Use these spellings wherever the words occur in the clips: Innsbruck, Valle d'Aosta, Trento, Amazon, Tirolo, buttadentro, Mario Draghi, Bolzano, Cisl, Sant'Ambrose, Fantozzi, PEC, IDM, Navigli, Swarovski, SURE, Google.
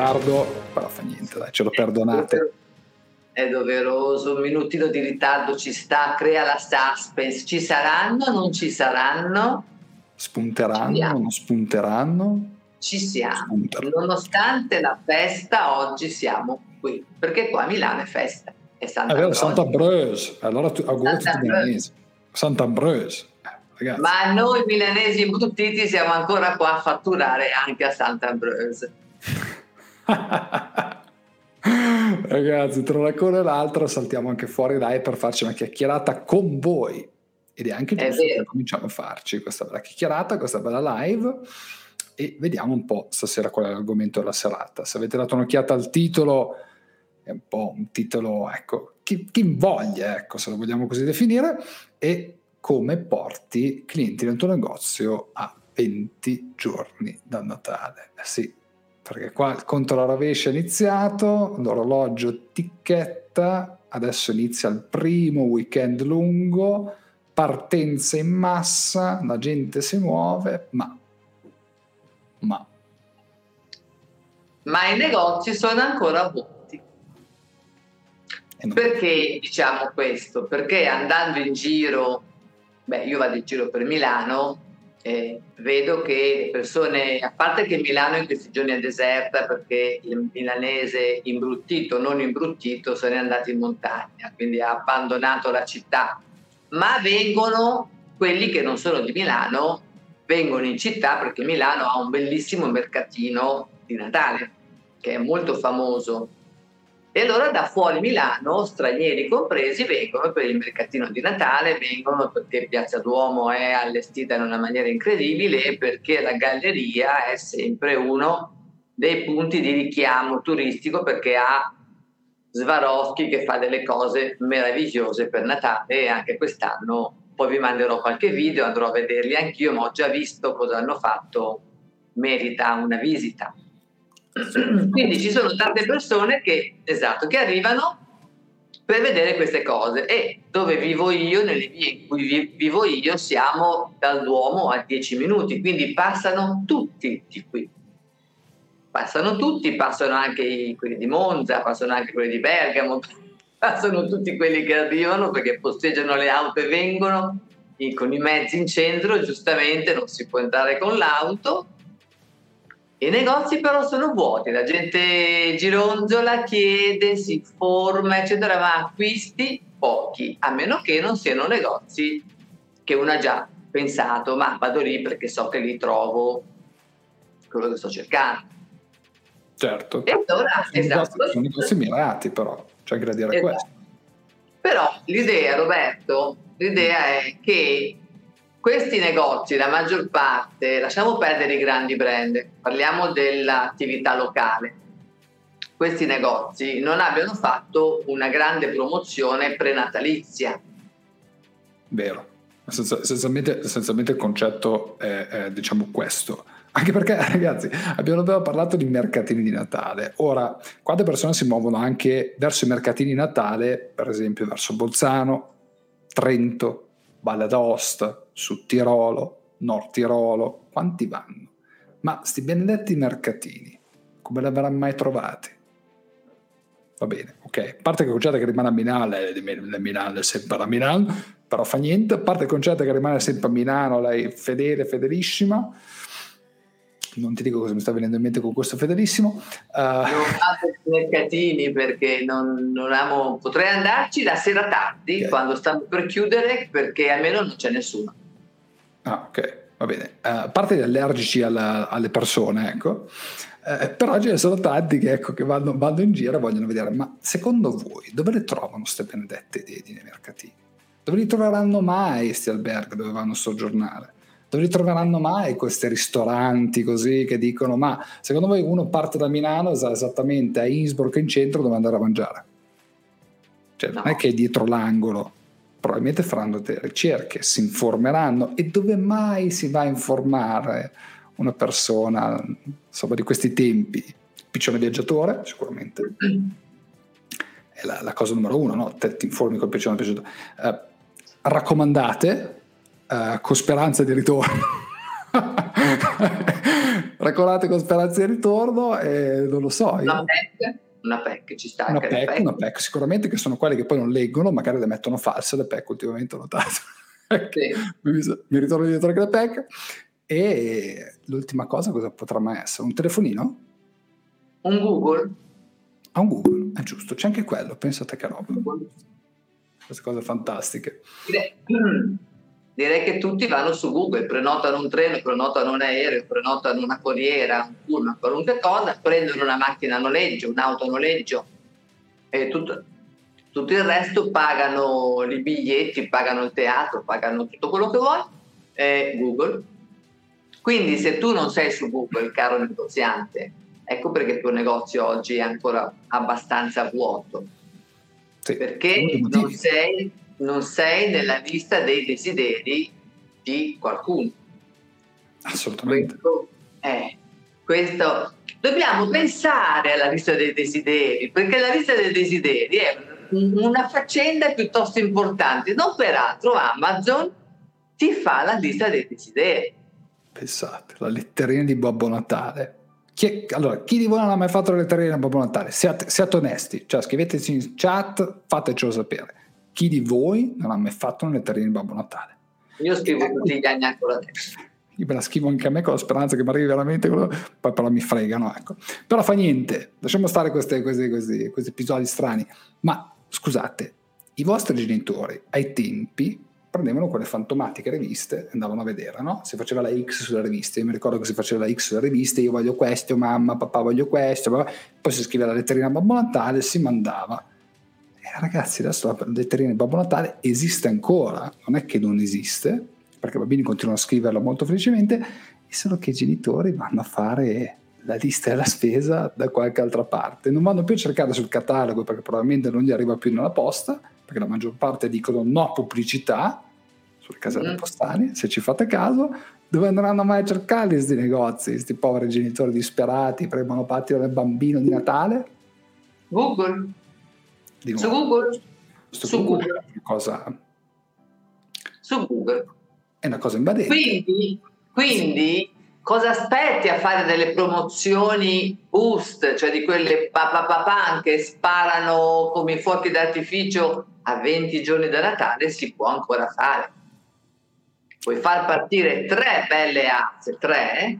azzardo, però fa niente, dai, ce lo perdonate. È doveroso, un minutino di ritardo ci sta, crea la suspense. Ci saranno, non ci saranno? Spunteranno, non spunteranno? Ci siamo, spunteranno. Nonostante la festa oggi siamo qui, perché qua a Milano è festa. È Sant'Ambrose, allora auguri tutti milanesi. Sant'Ambrose. Ragazzi. Ma noi milanesi imbottiti siamo ancora qua a fatturare anche a Sant'Ambrose. Ragazzi, tra una cosa e l'altra saltiamo anche fuori dai per farci una chiacchierata con voi, ed è anche giusto che cominciamo a farci questa bella chiacchierata, questa bella live, e vediamo un po' stasera qual è l'argomento della serata. Se avete dato un'occhiata al titolo, è un po' un titolo, ecco, chi voglia, ecco, se lo vogliamo così definire, e come porti clienti nel tuo negozio a 20 giorni dal Natale. Sì, perché qua il conto alla rovescia è iniziato, l'orologio ticchetta, adesso inizia il primo weekend lungo, partenze in massa, la gente si muove, ma i negozi sono ancora vuoti. Perché diciamo questo? Perché andando in giro, io vado in giro per Milano, vedo che le persone, a parte che Milano in questi giorni è deserta perché il milanese imbruttito, non imbruttito, se n'è andato in montagna, quindi ha abbandonato la città, ma vengono quelli che non sono di Milano, vengono in città perché Milano ha un bellissimo mercatino di Natale che è molto famoso, e allora da fuori Milano, stranieri compresi, vengono per il mercatino di Natale, vengono perché Piazza Duomo è allestita in una maniera incredibile e perché la galleria è sempre uno dei punti di richiamo turistico, perché ha Swarovski che fa delle cose meravigliose per Natale, e anche quest'anno, poi vi manderò qualche video, andrò a vederli anch'io, ma ho già visto cosa hanno fatto, merita una visita. Quindi ci sono tante persone che arrivano per vedere queste cose, e dove vivo io, nelle vie in cui vivo io, siamo dal Duomo a 10 minuti, quindi passano tutti di qui, passano anche quelli di Monza, passano anche quelli di Bergamo, passano tutti quelli che arrivano perché posteggiano le auto e vengono con i mezzi in centro, giustamente non si può entrare con l'auto. I negozi però sono vuoti, la gente gironzola, chiede, si forma, eccetera, ma acquisti pochi, a meno che non siano negozi che uno ha già pensato, ma vado lì perché so che lì trovo quello che sto cercando. Certo. E allora, sono negozi mirati, però, c'è anche da dire questo. Però l'idea, Roberto, è che questi negozi, la maggior parte, lasciamo perdere i grandi brand, parliamo dell'attività locale, questi negozi non abbiano fatto una grande promozione prenatalizia. Vero, essenzialmente il concetto è diciamo questo. Anche perché, ragazzi, abbiamo parlato di mercatini di Natale. Ora, quante persone si muovono anche verso i mercatini di Natale, per esempio verso Bolzano, Trento, Valle d'Aosta, su Tirolo, Nord Tirolo, quanti vanno? Ma sti benedetti mercatini, come li avranno mai trovati? Va bene, ok. A parte il concetto che rimane a Milano, Milano è sempre a Milano, però fa niente. A parte il concetto che rimane sempre a Milano, lei è fedele, fedelissima. Non ti dico cosa mi sta venendo in mente con questo fedelissimo. Non vado sui mercatini perché non amo. Potrei andarci la sera tardi, okay, quando stanno per chiudere, perché almeno non c'è nessuno. Ah, ok, va bene. A parte gli allergici alle persone, ecco. Però ce ne sono tanti che vanno in giro e vogliono vedere. Ma secondo voi dove le trovano queste benedette idee di mercatini? Dove li troveranno mai questi alberghi dove vanno a soggiornare? Dove li troveranno mai questi ristoranti così che dicono, ma secondo voi uno parte da Milano e sa esattamente a Innsbruck in centro dove andare a mangiare? Cioè non è che è dietro l'angolo, probabilmente faranno delle ricerche, si informeranno. E dove mai si va a informare una persona, insomma, di questi tempi? Piccione viaggiatore sicuramente è la cosa numero uno, no? Te ti informi col piccione viaggiatore, raccomandate, con speranza di ritorno Racolate con speranza di ritorno, non lo so. Una PEC ci sta. Una PEC sicuramente, che sono quelle che poi non leggono, magari le mettono false le PEC, ultimamente ho notato. Sì. Mi ritorno dietro anche la PEC. E l'ultima cosa, cosa potrà mai essere? Un telefonino? Un Google? Ah, un Google, è giusto, c'è anche quello, pensate che roba. Queste cose fantastiche. Direi che tutti vanno su Google, prenotano un treno, prenotano un aereo, prenotano una corriera, un pullman, qualunque cosa, prendono una macchina a noleggio, un'auto a noleggio e tutto il resto, pagano i biglietti, pagano il teatro, pagano tutto quello che vuoi, e Google. Quindi se tu non sei su Google, caro negoziante, ecco perché il tuo negozio oggi è ancora abbastanza vuoto, sì, perché non sei nella lista dei desideri di qualcuno. Assolutamente. Questo dobbiamo pensare alla lista dei desideri, perché la lista dei desideri è una faccenda piuttosto importante. Non peraltro Amazon ti fa la lista dei desideri. Pensate, la letterina di Babbo Natale. Chi di voi non ha mai fatto la letterina di Babbo Natale? Siate onesti, cioè scriveteci in chat, fatecelo sapere. Chi di voi non ha mai fatto una letterina di Babbo Natale? Io scrivo tutti gli anni ancora adesso. Io me la scrivo anche a me con la speranza che mi arrivi veramente quello, poi però mi fregano, ecco. Però fa niente, lasciamo stare questi episodi strani. Ma scusate, i vostri genitori ai tempi prendevano quelle fantomatiche riviste e andavano a vedere, no? Si faceva la X sulle riviste, io mi ricordo che si faceva la X sulle riviste, io voglio questo, mamma, papà voglio questo, papà. Poi si scriveva la letterina a Babbo Natale e si mandava. Ragazzi, adesso la letterina di Babbo Natale esiste ancora, non è che non esiste, perché i bambini continuano a scriverla molto felicemente, solo che i genitori vanno a fare la lista della spesa da qualche altra parte, non vanno più a cercare sul catalogo perché probabilmente non gli arriva più nella posta, perché la maggior parte dicono no pubblicità sulle caselle postali, se ci fate caso. Dove andranno mai a cercare questi negozi, questi poveri genitori disperati premono patti dal bambino di Natale? Google, di nuovo. Su Google. È una cosa invadente. Quindi cosa aspetti a fare delle promozioni boost, cioè di quelle papà che sparano come i fuochi d'artificio a 20 giorni da Natale? Si può ancora fare. Puoi far partire 3 belle azze, 3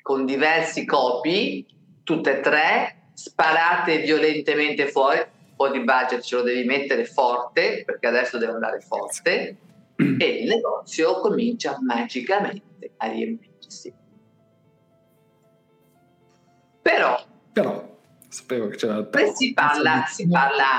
con diversi copi, tutte e 3 sparate violentemente fuori. Un po' di budget ce lo devi mettere forte, perché adesso deve andare forte, e il negozio comincia magicamente a riempire. Sì. Però sapevo che c'era il si parla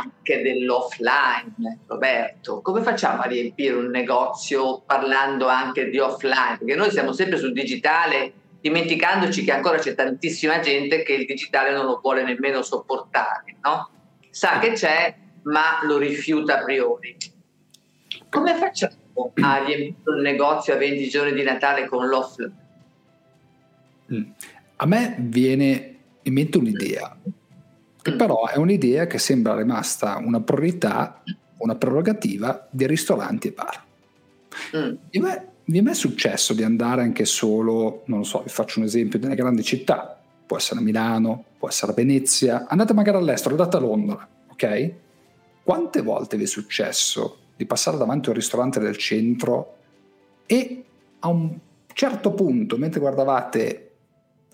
anche dell'offline, Roberto. Come facciamo a riempire un negozio parlando anche di offline? Perché noi siamo sempre sul digitale, dimenticandoci che ancora c'è tantissima gente che il digitale non lo vuole nemmeno sopportare, no? Sa che c'è, ma lo rifiuta a priori. Come facciamo a riempire un negozio a 20 giorni di Natale con l'offline? A me viene in mente un'idea che però è un'idea che sembra rimasta una priorità, una prerogativa di ristoranti e bar. Vi è mai successo di andare anche solo, non lo so, vi faccio un esempio, delle grandi città, può essere Milano, può essere Venezia, andate magari all'estero, andate a Londra, ok? Quante volte vi è successo di passare davanti a un ristorante del centro e a un certo punto, mentre guardavate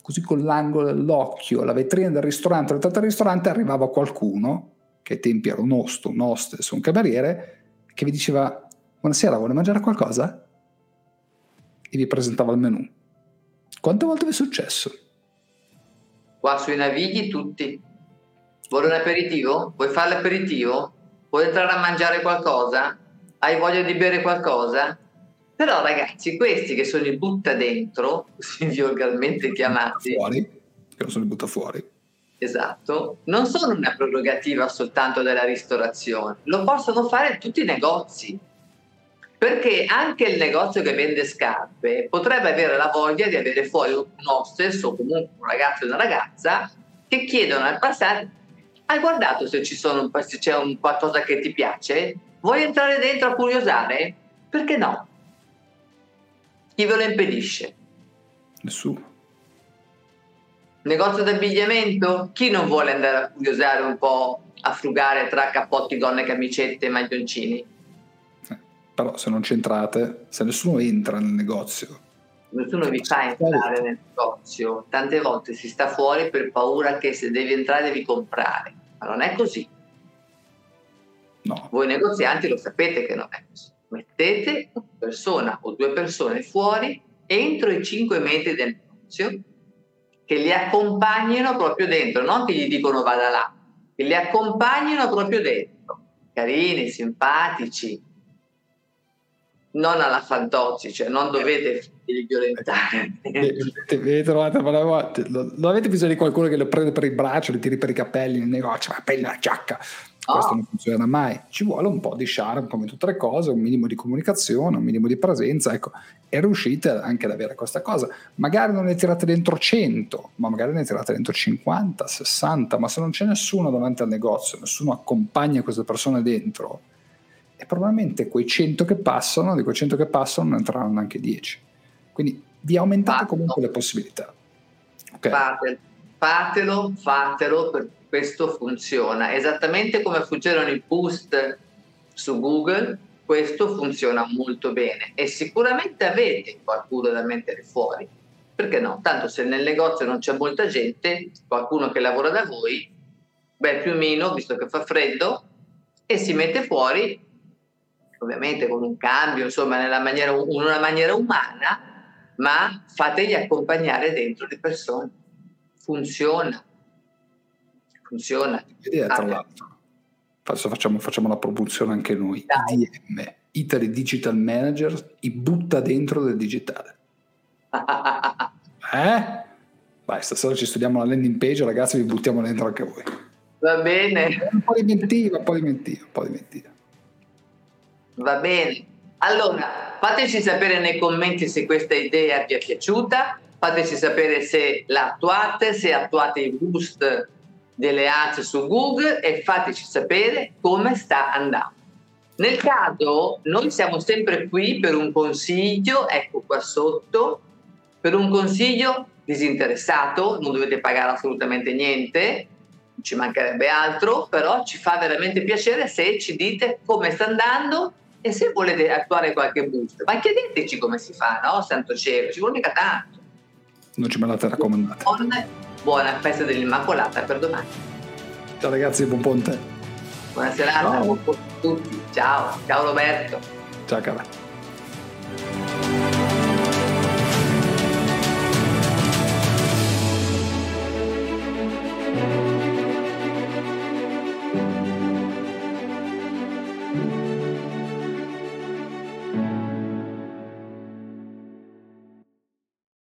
così con l'angolo dell'occhio la vetrina del ristorante, l'entrata del ristorante, arrivava qualcuno, che ai tempi era un host, un hostess, un cameriere, che vi diceva buonasera, vuole mangiare qualcosa? E vi presentava il menù. Quante volte vi è successo? Qua sui Navigli tutti. Vuole un aperitivo? Vuoi fare l'aperitivo? Vuoi entrare a mangiare qualcosa? Hai voglia di bere qualcosa? Però ragazzi, questi che sono i buttadentro, così volgarmente chiamati, fuori, che non sono i buttafuori, esatto, non sono una prerogativa soltanto della ristorazione, lo possono fare tutti i negozi, perché anche il negozio che vende scarpe potrebbe avere la voglia di avere fuori un hostess o comunque un ragazzo e una ragazza che chiedono al passare: hai guardato se c'è un qualcosa che ti piace? Vuoi entrare dentro a curiosare? Perché no? Chi ve lo impedisce? Nessuno. Negozio d'abbigliamento? Chi non vuole andare a curiosare un po', a frugare tra cappotti, gonne, camicette e maglioncini? Però se non c'entrate, se nessuno entra nel negozio, nessuno vi fa entrare nel negozio. Tante volte si sta fuori per paura che se devi entrare devi comprare, ma non è così. No. Voi negozianti lo sapete che non è così. Mettete una persona o due persone fuori entro i 5 metri del negozio, che li accompagnino proprio dentro, non che gli dicono vada là, che li accompagnino proprio dentro, carini, simpatici, non alla Fantozzi, cioè non dovete violentare. Vi trovate a fare volte, non avete bisogno di qualcuno che lo prende per il braccio, lo tiri per i capelli nel negozio, ma prendi la giacca. Oh. Questo non funziona mai, ci vuole un po' di charme come tutte le cose, un minimo di comunicazione, un minimo di presenza, ecco, e riuscite anche ad avere questa cosa. Magari non ne tirate dentro 100, ma magari ne tirate dentro 50, 60, ma se non c'è nessuno davanti al negozio, nessuno accompagna queste persone dentro, e probabilmente quei 100 che passano, di quei 100 che passano ne entreranno anche 10, quindi vi aumentate comunque le possibilità. Okay. Fatelo per questo funziona, esattamente come funzionano i boost su Google, questo funziona molto bene e sicuramente avete qualcuno da mettere fuori, perché no? Tanto se nel negozio non c'è molta gente, qualcuno che lavora da voi, beh, più o meno, visto che fa freddo, e si mette fuori, ovviamente con un cambio, insomma, in una maniera umana, ma fategli accompagnare dentro le persone, funziona. Tra l'altro adesso facciamo la promozione anche noi. Dai. IDM, Italy Digital Managers, i butta dentro del digitale. Vai, stasera ci studiamo la landing page, ragazzi, vi buttiamo dentro anche voi, va bene? Un po' di mentira, va bene. Allora fateci sapere nei commenti se questa idea vi è piaciuta, fateci sapere se la attuate, se attuate i boost delle ads su Google, e fateci sapere come sta andando. Nel caso noi siamo sempre qui per un consiglio, ecco qua sotto, per un consiglio disinteressato, non dovete pagare assolutamente niente, ci mancherebbe altro, però ci fa veramente piacere se ci dite come sta andando e se volete attuare qualche boost, ma chiedeteci come si fa, no? Santo cielo, ci vuole mica tanto. Non ci mandate raccomandate. Buona festa dell'Immacolata per domani. Ciao ragazzi, buon ponte. Buona serata, buon ponte a tutti. Ciao Roberto. Ciao cara.